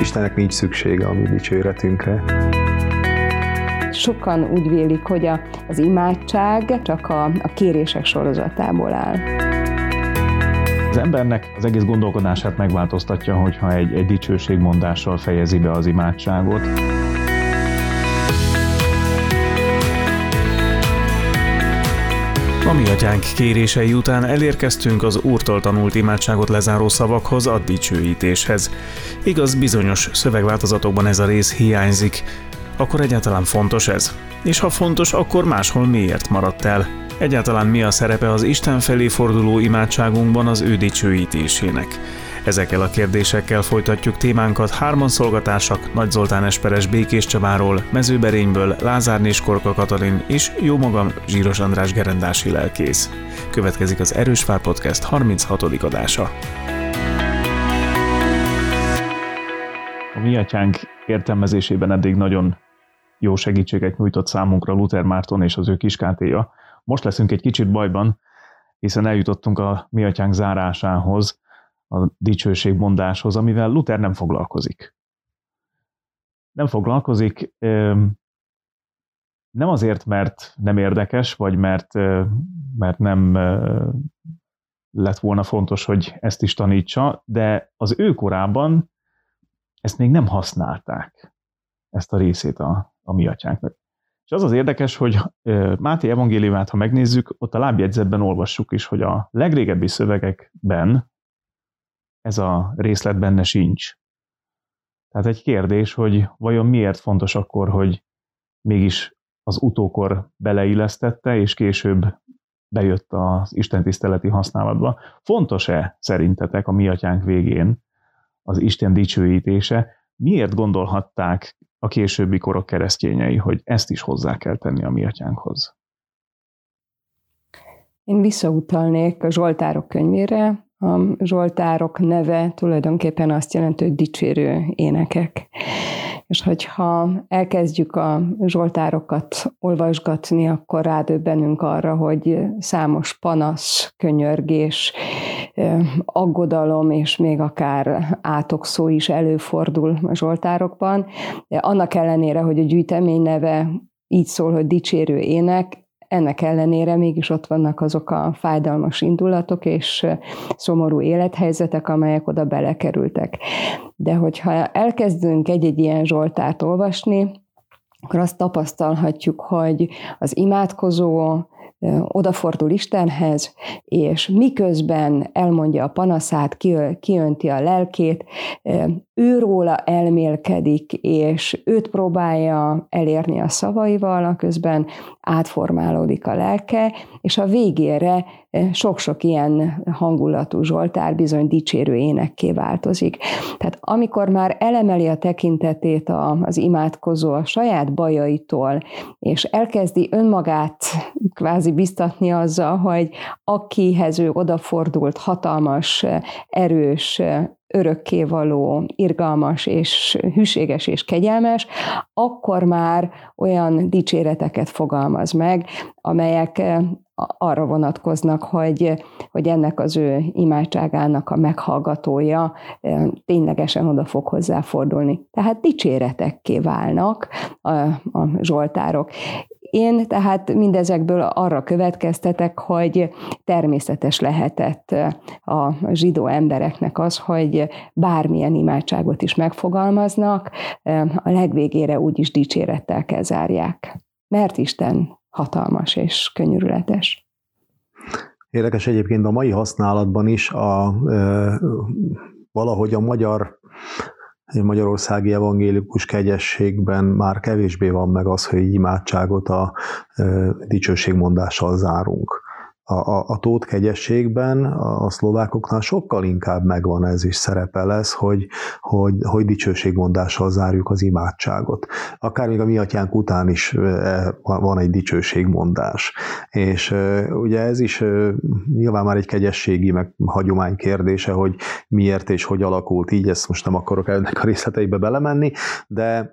Istennek nincs szüksége a mi dicséretünkre. Sokan úgy vélik, hogy az imádság csak a kérések sorozatából áll. Az embernek az egész gondolkodását megváltoztatja, hogyha egy dicsőségmondással fejezi be az imádságot. A mi atyánk kérései után elérkeztünk az Úrtól tanult imádságot lezáró szavakhoz, a dicsőítéshez. Igaz, bizonyos szövegváltozatokban ez a rész hiányzik. Akkor egyáltalán fontos ez? És ha fontos, akkor máshol miért maradt el? Egyáltalán mi a szerepe az Isten felé forduló imádságunkban, az ő dicsőítésének? Ezekkel a kérdésekkel folytatjuk témánkat Hárman Szolgatársak, Nagy Zoltán esperes Békés Csabáról, Mezőberényből, Lázárné Skorka Katalin és jómagam, Zsíros András gerendási lelkész. Következik az Erős Fár Podcast 36. adása. A mi atyánk értelmezésében eddig nagyon jó segítséget nyújtott számunkra Luther Márton és az ő kiskátéja. Most leszünk egy kicsit bajban, hiszen eljutottunk a mi atyánk zárásához, a dicsőségmondáshoz, amivel Luther nem foglalkozik. Nem azért, mert nem érdekes, vagy mert nem lett volna fontos, hogy ezt is tanítsa, de az ő korában ezt még nem használták, ezt a részét a mi atyánknak. És az az érdekes, hogy Máté evangéliumát, ha megnézzük, ott a lábjegyzetben olvassuk is, hogy a legrégebbi szövegekben ez a részlet benne sincs. Tehát egy kérdés, hogy vajon miért fontos akkor, hogy mégis az utókor beleillesztette, és később bejött az istentiszteleti használatba. Fontos-e szerintetek a mi atyánk végén az Isten dicsőítése? Miért gondolhatták a későbbi korok keresztényei, hogy ezt is hozzá kell tenni a mi atyánkhoz? Én visszautalnék a Zsoltárok könyvére. A Zsoltárok neve tulajdonképpen azt jelenti, hogy dicsérő énekek. És hogyha elkezdjük a Zsoltárokat olvasgatni, akkor rádöbbenünk arra, hogy számos panasz, könyörgés, aggodalom, és még akár átokszó is előfordul a Zsoltárokban. De annak ellenére, hogy a gyűjtemény neve így szól, hogy dicsérő ének, ennek ellenére mégis ott vannak azok a fájdalmas indulatok és szomorú élethelyzetek, amelyek oda belekerültek. De hogyha elkezdünk egy-egy ilyen Zsoltárt olvasni, akkor azt tapasztalhatjuk, hogy az imádkozó odafordul Istenhez, és miközben elmondja a panaszát, kiönti a lelkét, ő róla elmélkedik, és őt próbálja elérni a szavaival, aközben átformálódik a lelke, és a végére sok-sok ilyen hangulatú Zsoltár bizony dicsérő énekké változik. Tehát amikor már elemeli a tekintetét az imádkozó a saját bajaitól, és elkezdi önmagát kvázi biztatni azzal, hogy akihez ő odafordult, hatalmas, erős, örökkévaló, irgalmas és hűséges és kegyelmes, akkor már olyan dicséreteket fogalmaz meg, amelyek arra vonatkoznak, hogy ennek az ő imádságának a meghallgatója ténylegesen oda fog hozzáfordulni. Tehát dicséretekké válnak a Zsoltárok. Én tehát mindezekből arra következtetek, hogy természetes lehetett a zsidó embereknek az, hogy bármilyen imádságot is megfogalmaznak, a legvégére úgyis dicsérettel zárják. Mert Isten hatalmas és könyörületes. Érdekes egyébként a mai használatban is valahogy a magyarországi evangélikus kegyességben már kevésbé van meg az, hogy imádságot a dicsőségmondással zárunk. A tót kegyességben a szlovákoknál sokkal inkább megvan ez, és szerepel ez, hogy dicsőségmondással zárjuk az imádságot. Akár még a mi atyánk után is van egy dicsőségmondás. És ugye ez is nyilván már egy kegyességi, meg hagyomány kérdése, hogy miért és hogy alakult így, ezt most nem akarok ennek a részleteibe belemenni, de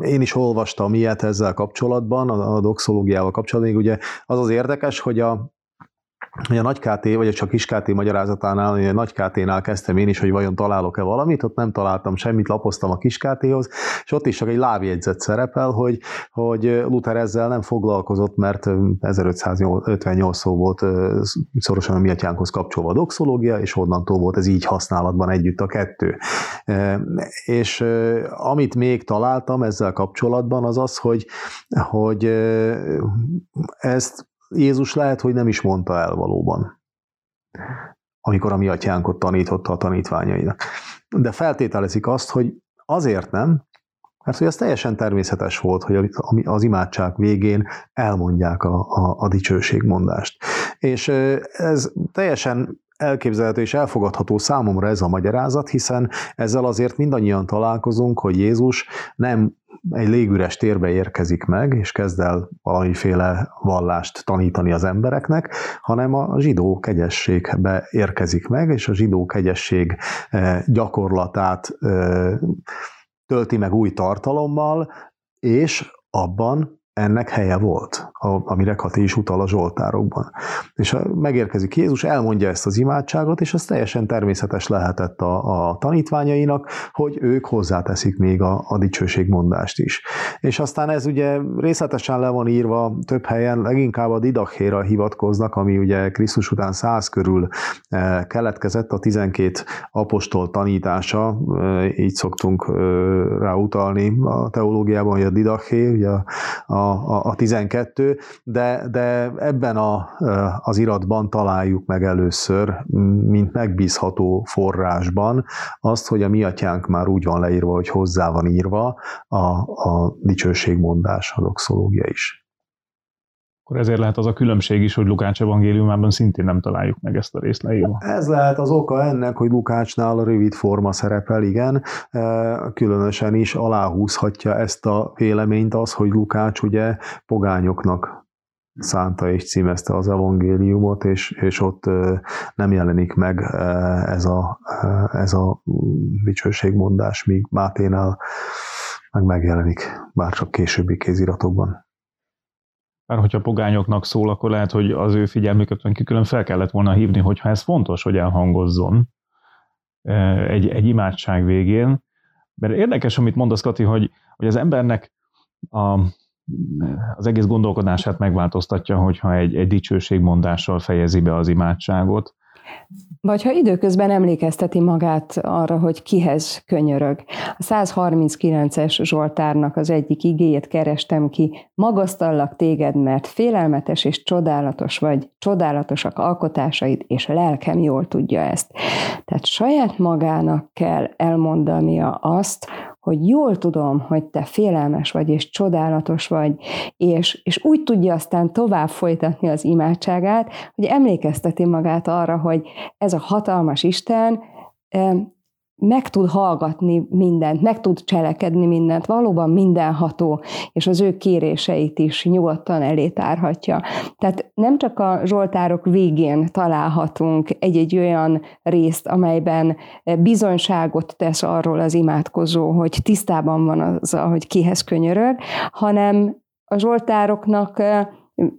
én is olvastam ilyet ezzel kapcsolatban, a doxológiával kapcsolatban. Ugye az érdekes, hogy Ugye a nagy KT, vagy csak kis KT magyarázatánál, ugye a nagy KT-nál kezdtem én is, hogy vajon találok-e valamit, ott nem találtam semmit, lapoztam a kis KT-hoz, és ott is csak egy lábjegyzet szerepel, hogy Luther ezzel nem foglalkozott, mert 1558 szó volt szorosan a mi atyánkhoz kapcsolva a doxológia, és onnantól volt ez így használatban együtt a kettő. És amit még találtam ezzel kapcsolatban, az az, hogy ezt Jézus lehet, hogy nem is mondta el valóban, amikor a mi atyánkot tanította a tanítványainak. De feltételezik azt, hogy azért nem, mert hogy ez teljesen természetes volt, hogy az imádság végén elmondják a dicsőségmondást. És ez teljesen elképzelhető és elfogadható számomra ez a magyarázat, hiszen ezzel azért mindannyian találkozunk, hogy Jézus nem egy légüres térbe érkezik meg, és kezd el valamiféle vallást tanítani az embereknek, hanem a zsidó kegyességbe érkezik meg, és a zsidó kegyesség gyakorlatát tölti meg új tartalommal, és abban ennek helye volt, amire Kati is utal a Zsoltárokban. És megérkezik Jézus, elmondja ezt az imádságot, és ez teljesen természetes lehetett a tanítványainak, hogy ők hozzáteszik még a dicsőségmondást is. És aztán ez ugye részletesen le van írva több helyen, leginkább a Didachéra hivatkoznak, ami ugye Krisztus után 100 körül keletkezett, a 12 apostol tanítása, így szoktunk rá utalni a teológiában, hogy a Didaché, ugye a 12, de ebben az iratban találjuk meg először, mint megbízható forrásban azt, hogy a mi atyánk már úgy van leírva, hogy hozzá van írva a dicsőségmondás, a doxológia is. Akkor ezért lehet az a különbség is, hogy Lukács evangéliumában szintén nem találjuk meg ezt a részt leírva. Ez lehet az oka ennek, hogy Lukácsnál a rövid forma szerepel, igen. Különösen is aláhúzhatja ezt a véleményt az, hogy Lukács ugye pogányoknak szánta és címezte az evangéliumot, és ott nem jelenik meg ez a dicsőségmondás, míg Máténál meg megjelenik, bár csak későbbi kéziratokban. Bár hogyha pogányoknak szól, akkor lehet, hogy az ő figyelmüket külön fel kellett volna hívni, hogyha ez fontos, hogy elhangozzon egy imádság végén. Mert érdekes, amit mondasz, Kati, hogy az embernek az egész gondolkodását megváltoztatja, hogyha egy dicsőségmondással fejezi be az imádságot. Vagy ha időközben emlékezteti magát arra, hogy kihez könyörög. A 139-es Zsoltárnak az egyik igéjét kerestem ki. Magasztallak téged, mert félelmetes és csodálatos vagy, csodálatosak alkotásaid, és lelkem jól tudja ezt. Tehát saját magának kell elmondania azt, hogy jól tudom, hogy te félelmes vagy, és csodálatos vagy, és úgy tudja aztán tovább folytatni az imádságát, hogy emlékezteti magát arra, hogy ez a hatalmas Isten meg tud hallgatni mindent, meg tud cselekedni mindent, valóban mindenható, és az ő kéréseit is nyugodtan elé tárhatja. Tehát nem csak a Zsoltárok végén találhatunk egy-egy olyan részt, amelyben bizonyságot tesz arról az imádkozó, hogy tisztában van azzal, hogy kihez könyörög, hanem a Zsoltároknak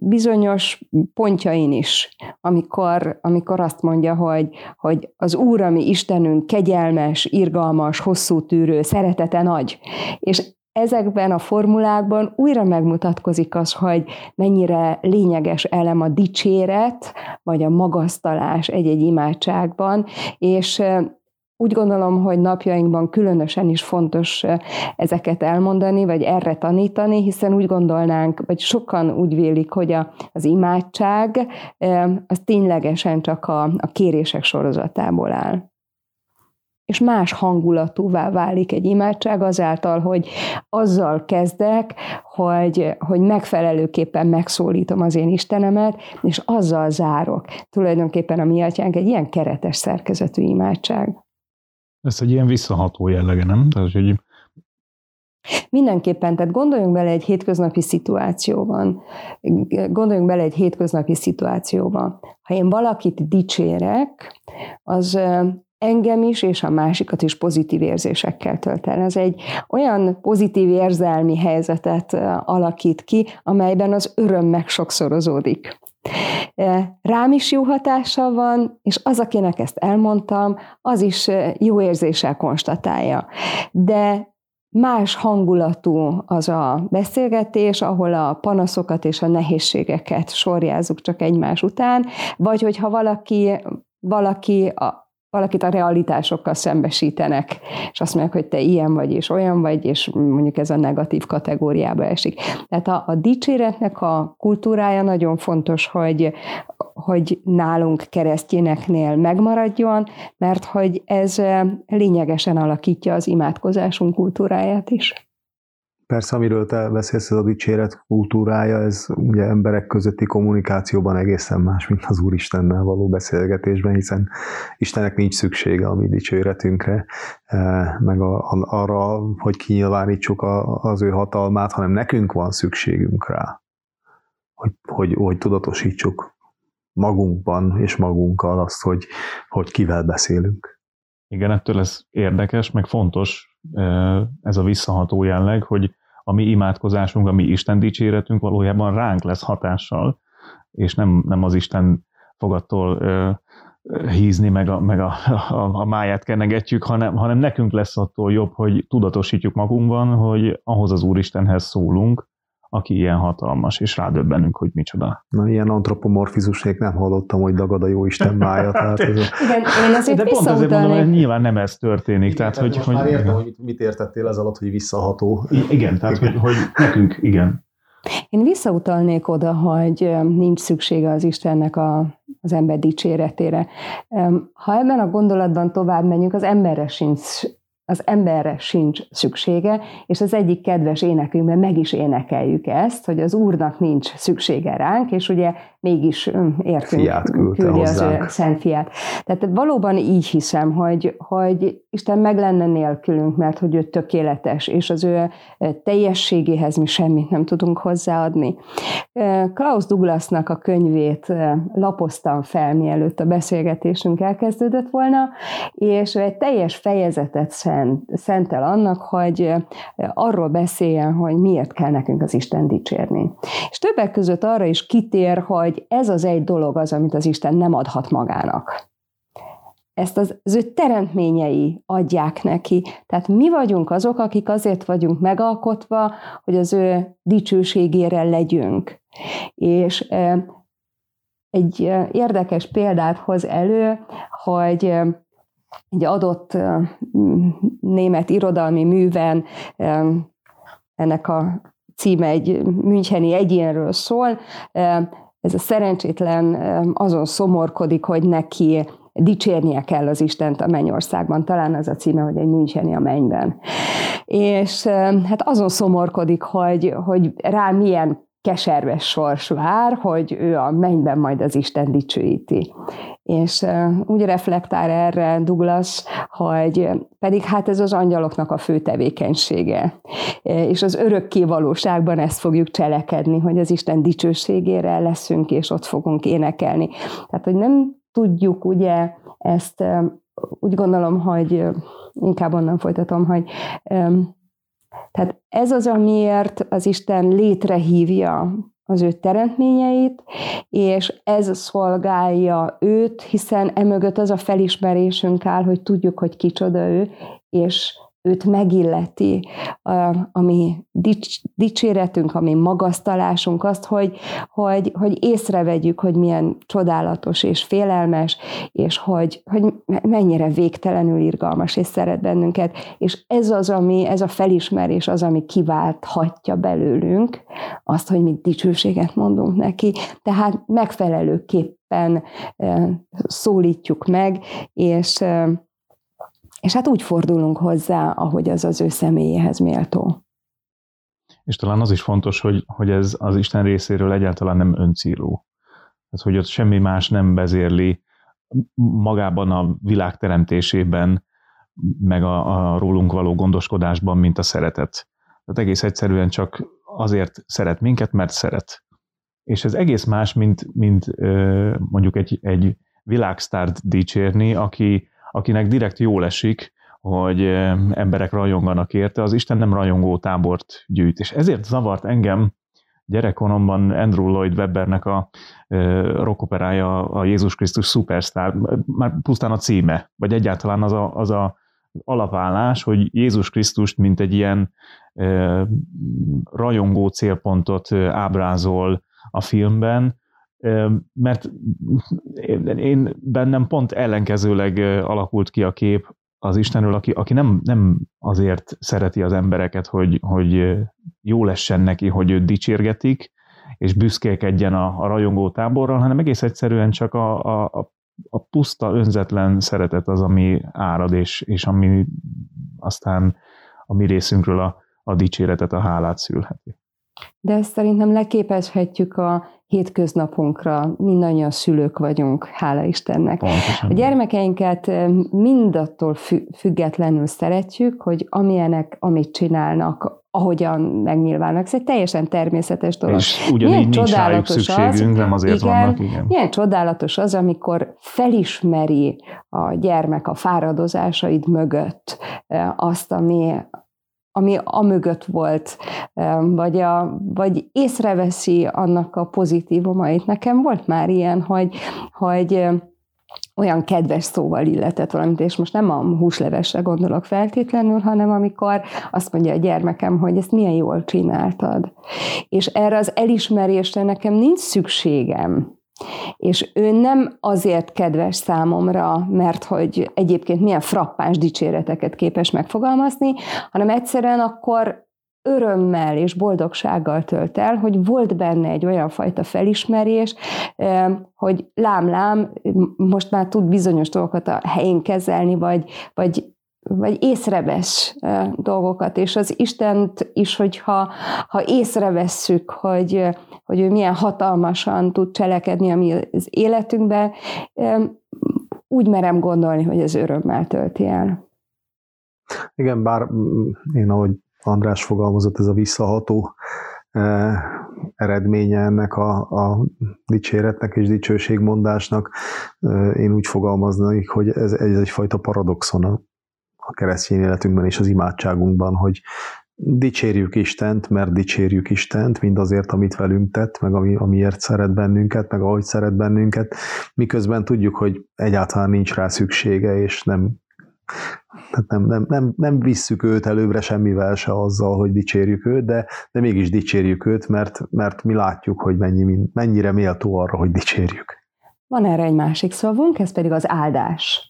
bizonyos pontjain is, amikor azt mondja, hogy az Úr, ami Istenünk kegyelmes, irgalmas, hosszú tűrő, szeretete nagy. És ezekben a formulákban újra megmutatkozik az, hogy mennyire lényeges elem a dicséret, vagy a magasztalás egy-egy imádságban, és úgy gondolom, hogy napjainkban különösen is fontos ezeket elmondani, vagy erre tanítani, hiszen úgy gondolnánk, vagy sokan úgy vélik, hogy az imádság az ténylegesen csak a kérések sorozatából áll. És más hangulatúvá válik egy imádság azáltal, hogy azzal kezdek, hogy megfelelőképpen megszólítom az én Istenemet, és azzal zárok. Tulajdonképpen a mi atyánk egy ilyen keretes szerkezetű imádság. Ez egy ilyen visszaható jellege, nem? Tehát, hogy... Mindenképpen, tehát gondoljunk bele egy hétköznapi szituációban. Ha én valakit dicsérek, az engem is, és a másikat is pozitív érzésekkel tölt el. Ez egy olyan pozitív érzelmi helyzetet alakít ki, amelyben az öröm megsokszorozódik. Rám is jó hatása van, és az, akinek ezt elmondtam, az is jó érzéssel konstatálja. De más hangulatú az a beszélgetés, ahol a panaszokat és a nehézségeket sorjázzuk csak egymás után, vagy hogyha valakit a realitásokkal szembesítenek, és azt mondják, hogy te ilyen vagy, és olyan vagy, és mondjuk ez a negatív kategóriába esik. Tehát a dicséretnek a kultúrája nagyon fontos, hogy nálunk keresztényeknél megmaradjon, mert hogy ez lényegesen alakítja az imádkozásunk kultúráját is. Persze, amiről te beszélsz, ez a dicséret kultúrája, ez ugye emberek közötti kommunikációban egészen más, mint az Úristennel való beszélgetésben, hiszen Istennek nincs szüksége a mi dicséretünkre, meg arra, hogy kinyilvánítsuk az ő hatalmát, hanem nekünk van szükségünk rá, hogy tudatosítsuk magunkban és magunkkal azt, hogy kivel beszélünk. Igen, ettől ez érdekes, meg fontos ez a visszaható jelleg, hogy a mi imádkozásunk, a mi Isten dicséretünk valójában ránk lesz hatással, és nem az Isten fog attól hízni, meg a máját kernegetjük, hanem nekünk lesz attól jobb, hogy tudatosítjuk magunkban, hogy ahhoz az Úristenhez szólunk, aki ilyen hatalmas, és rádöbbenünk, hogy micsoda. Na, ilyen antropomorfizusnék nem hallottam, hogy dagad a jóisten mája. Tehát ez a... De pont azért mondom, hogy nyilván nem ez történik. Igen, tehát, hogy már értem, hogy mit értettél ez alatt, hogy visszaható. Igen, tehát hogy nekünk, igen. Én visszautalnék oda, hogy nincs szüksége az Istennek az ember dicséretére. Ha ebben a gondolatban tovább menjünk, az emberre sincs szüksége, és az egyik kedves énekünkben meg is énekeljük ezt, hogy az Úrnak nincs szüksége ránk, és ugye mégis értünk, küldi az ő szent fiát. Tehát valóban így hiszem, hogy Isten meg lenne nélkülünk, mert hogy ő tökéletes, és az ő teljességéhez mi semmit nem tudunk hozzáadni. Klaus Douglasnak a könyvét lapoztam fel, mielőtt a beszélgetésünk elkezdődött volna, és egy teljes fejezetet szentel annak, hogy arról beszéljen, hogy miért kell nekünk az Isten dicsérni. És többek között arra is kitér, hogy ez az egy dolog az, amit az Isten nem adhat magának. Ezt az ő teremtményei adják neki. Tehát mi vagyunk azok, akik azért vagyunk megalkotva, hogy az ő dicsőségére legyünk. És egy érdekes példát hoz elő, hogy egy adott német irodalmi műven, ennek a címe egy müncheni egyénről szól, ez a szerencsétlen azon szomorkodik, hogy neki dicsérnie kell az Istent a mennyországban. Talán az a címe, hogy egy müncheni a mennyben. És hát azon szomorkodik, hogy rá milyen keserves sors vár, hogy ő a mennyben majd az Isten dicsőíti. És úgy reflektál erre Douglas, hogy pedig hát ez az angyaloknak a fő tevékenysége. És az örökké valóságban ezt fogjuk cselekedni, hogy az Isten dicsőségére leszünk, és ott fogunk énekelni. Tehát, hogy nem tudjuk ugye ezt, úgy gondolom, hogy inkább onnan folytatom, hogy tehát ez az, amiért az Isten létrehívja az ő teremtményeit, és ez szolgálja őt, hiszen emögött az a felismerésünk áll, hogy tudjuk, hogy kicsoda ő, és őt megilleti a mi dicséretünk, a mi magasztalásunk, azt, hogy észrevegyük, hogy milyen csodálatos és félelmes, és hogy mennyire végtelenül irgalmas és szeret bennünket, és ez a felismerés az, ami kiválthatja belőlünk azt, hogy mi dicsőséget mondunk neki, tehát megfelelőképpen szólítjuk meg, és hát úgy fordulunk hozzá, ahogy az az ő személyéhez méltó. És talán az is fontos, hogy ez az Isten részéről egyáltalán nem öncélú. Tehát, hogy ott semmi más nem vezérli magában a világ teremtésében, meg a rólunk való gondoskodásban, mint a szeretet. Tehát egész egyszerűen csak azért szeret minket, mert szeret. És ez egész más, mint mondjuk egy világsztárt dicsérni, akinek direkt jól esik, hogy emberek rajonganak érte, az Isten nem rajongó tábort gyűjt. És ezért zavart engem gyerekkoromban Andrew Lloyd Webbernek a rockoperája, a Jézus Krisztus Superstar, már pusztán a címe, vagy egyáltalán az a alapállás, hogy Jézus Krisztust mint egy ilyen rajongó célpontot ábrázol a filmben, mert én bennem pont ellenkezőleg alakult ki a kép az Istenről, aki nem azért szereti az embereket, hogy jó lessen neki, hogy őt dicsérgetik, és büszkélkedjen a rajongó táborral, hanem egész egyszerűen csak a puszta, önzetlen szeretet az, ami árad, és ami aztán a mi részünkről a dicséretet, a hálát szülheti. De ezt szerintem leképezhetjük a hétköznapunkra, mindannyian szülők vagyunk, hála Istennek. Pontosan. A gyermekeinket mindattól függetlenül szeretjük, hogy amilyenek, amit csinálnak, ahogyan megnyilvánulnak. Ez egy teljesen természetes dolog. És ugyanígy nincs rájuk szükségünk, nem azért vannak. Igen. Milyen csodálatos az, amikor felismeri a gyermek a fáradozásaid mögött azt, ami amögött volt, vagy észreveszi annak a pozitívumait. Nekem volt már ilyen, hogy olyan kedves szóval illetett valamit, és most nem a húslevesre gondolok feltétlenül, hanem amikor azt mondja a gyermekem, hogy ezt milyen jól csináltad. És erre az elismerésre nekem nincs szükségem. És ő nem azért kedves számomra, mert hogy egyébként milyen frappáns dicséreteket képes megfogalmazni, hanem egyszerűen akkor örömmel és boldogsággal tölt el, hogy volt benne egy olyan fajta felismerés, hogy lám, most már tud bizonyos dolgokat a helyén kezelni, vagy észrevesz dolgokat, és az Istent is, hogyha észrevesszük, hogy ő milyen hatalmasan tud cselekedni a mi az életünkben, úgy merem gondolni, hogy ez örömmel tölti el. Igen, bár én, ahogy András fogalmazott, ez a visszaható eredménye ennek a dicséretnek és dicsőségmondásnak, én úgy fogalmaznék, hogy ez egyfajta paradoxon a keresztény életünkben és az imádságunkban, hogy dicsérjük Istent, mert dicsérjük Istent mindazért, amit velünk tett, meg amiért szeret bennünket, meg ahogy szeret bennünket, miközben tudjuk, hogy egyáltalán nincs rá szüksége, és nem visszük őt előbbre semmivel se azzal, hogy dicsérjük őt, de mégis dicsérjük őt, mert mi látjuk, hogy mennyire méltó arra, hogy dicsérjük. Van erre egy másik szavunk, ez pedig az áldás.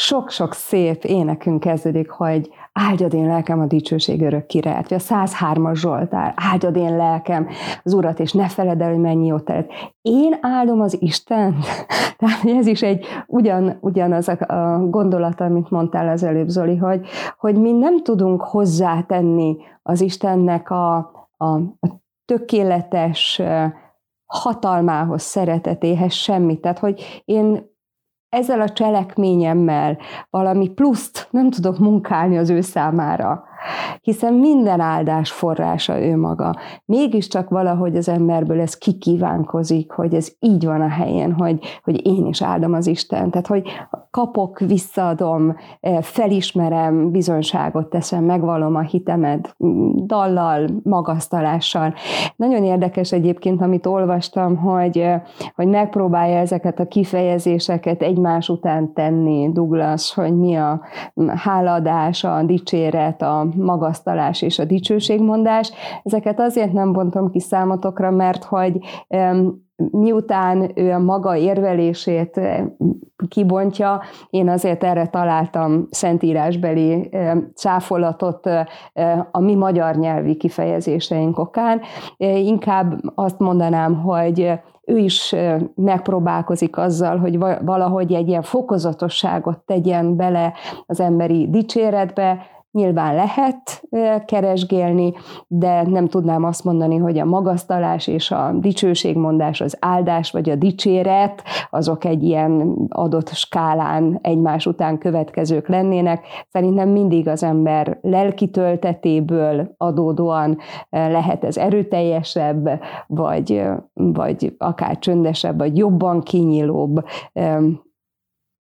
Sok-sok szép énekünk kezdődik, hogy áldjad én lelkem a dicsőség örökkire. Hát, a 103-as Zsoltár, áldjad én lelkem az Urat, és ne feledd el, hogy mennyi jót tett. Én áldom az Istent. Tehát ez is egy ugyanaz a gondolata, amit mondtál az előbb, Zoli, hogy mi nem tudunk hozzátenni az Istennek a tökéletes hatalmához, szeretetéhez semmit. Tehát, hogy én ezzel a cselekményemmel valami pluszt nem tudok munkálni az ő számára, hiszen minden áldás forrása ő maga. Mégiscsak valahogy az emberből ez kikívánkozik, hogy ez így van a helyen, hogy én is áldom az Istent. Tehát, hogy kapok, visszaadom, felismerem, bizonyságot teszem, megvalom a hitemet dallal, magasztalással. Nagyon érdekes egyébként, amit olvastam, hogy megpróbálja ezeket a kifejezéseket egymás után tenni Douglas, hogy mi a háladás, a dicséret, a magasztalás és a dicsőségmondás. Ezeket azért nem bontom ki számotokra, mert hogy miután ő a maga érvelését kibontja, én azért erre találtam szentírásbeli cáfolatot a mi magyar nyelvi kifejezéseink okán. Inkább azt mondanám, hogy ő is megpróbálkozik azzal, hogy valahogy egy ilyen fokozatosságot tegyen bele az emberi dicséretbe. Nyilván lehet keresgélni, de nem tudnám azt mondani, hogy a magasztalás és a dicsőségmondás, az áldás vagy a dicséret, azok egy ilyen adott skálán egymás után következők lennének. Szerintem mindig az ember lelki töltetéből adódóan lehet ez erőteljesebb, vagy akár csöndesebb, vagy jobban kinyílóbb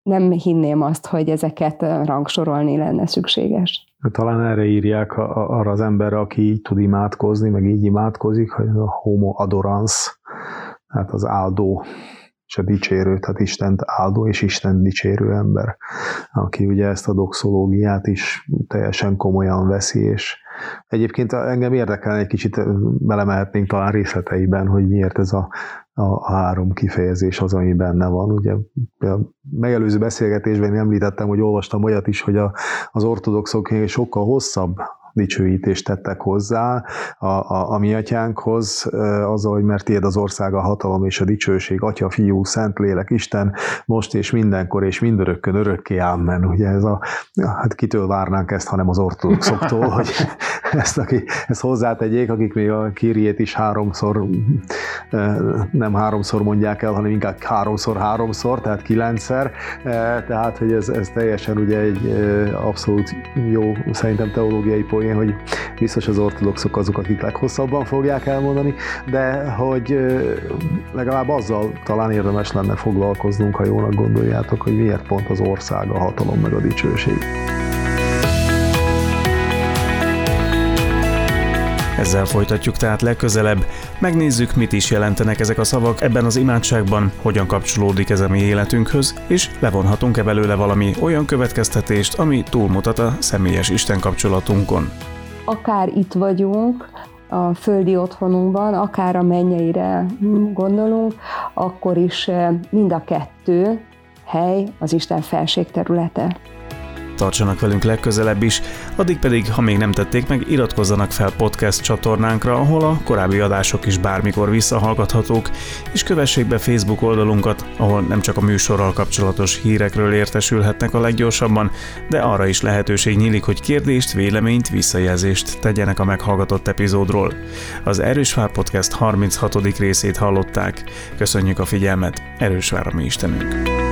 nem hinném azt, hogy ezeket rangsorolni lenne szükséges. Talán erre írják arra az emberre, aki így tud imádkozni, meg így imádkozik, hogy a homo adorans, tehát az áldó és a dicsérő, tehát Istent áldó és Istent dicsérő ember, aki ugye ezt a doxológiát is teljesen komolyan veszi, és egyébként engem érdekelne, egy kicsit belemehetnénk talán részleteiben, hogy miért ez a három kifejezés az, ami benne van. Ugye a megelőző beszélgetésben említettem, hogy olvastam olyat is, hogy az ortodoxok sokkal hosszabb dicsőítést tettek hozzá a mi atyánkhoz, az, hogy mert tiéd az ország, a hatalom és a dicsőség, atya, fiú, szent lélek, Isten, most és mindenkor és mindörökkön örökké, ámen. Ugye ez hát kitől várnánk ezt, hanem az ortodoxoktól, hogy ezt hozzátegyék, akik még a Kyriét is nem háromszor mondják el, hanem inkább háromszor, tehát 9-szer, tehát hogy ez teljesen ugye egy abszolút jó, szerintem teológiai poén, hogy biztos az ortodoxok azok, akik leghosszabban fogják elmondani, de hogy legalább azzal talán érdemes lenne foglalkoznunk, ha jónak gondoljátok, hogy miért pont az ország, a hatalom meg a dicsőség. Ezzel folytatjuk tehát legközelebb, megnézzük, mit is jelentenek ezek a szavak ebben az imádságban, hogyan kapcsolódik ez a mi életünkhöz, és levonhatunk-e belőle valami olyan következtetést, ami túlmutat a személyes Isten kapcsolatunkon. Akár itt vagyunk, a földi otthonunkban, akár a mennyire gondolunk, akkor is mind a kettő hely az Isten felség területe. Tartsanak velünk legközelebb is, addig pedig, ha még nem tették meg, iratkozzanak fel podcast csatornánkra, ahol a korábbi adások is bármikor visszahallgathatók, és kövessék be Facebook oldalunkat, ahol nem csak a műsorral kapcsolatos hírekről értesülhetnek a leggyorsabban, de arra is lehetőség nyílik, hogy kérdést, véleményt, visszajelzést tegyenek a meghallgatott epizódról. Az Erős Fár Podcast 36. részét hallották. Köszönjük a figyelmet, erős vár a mi Istenünk!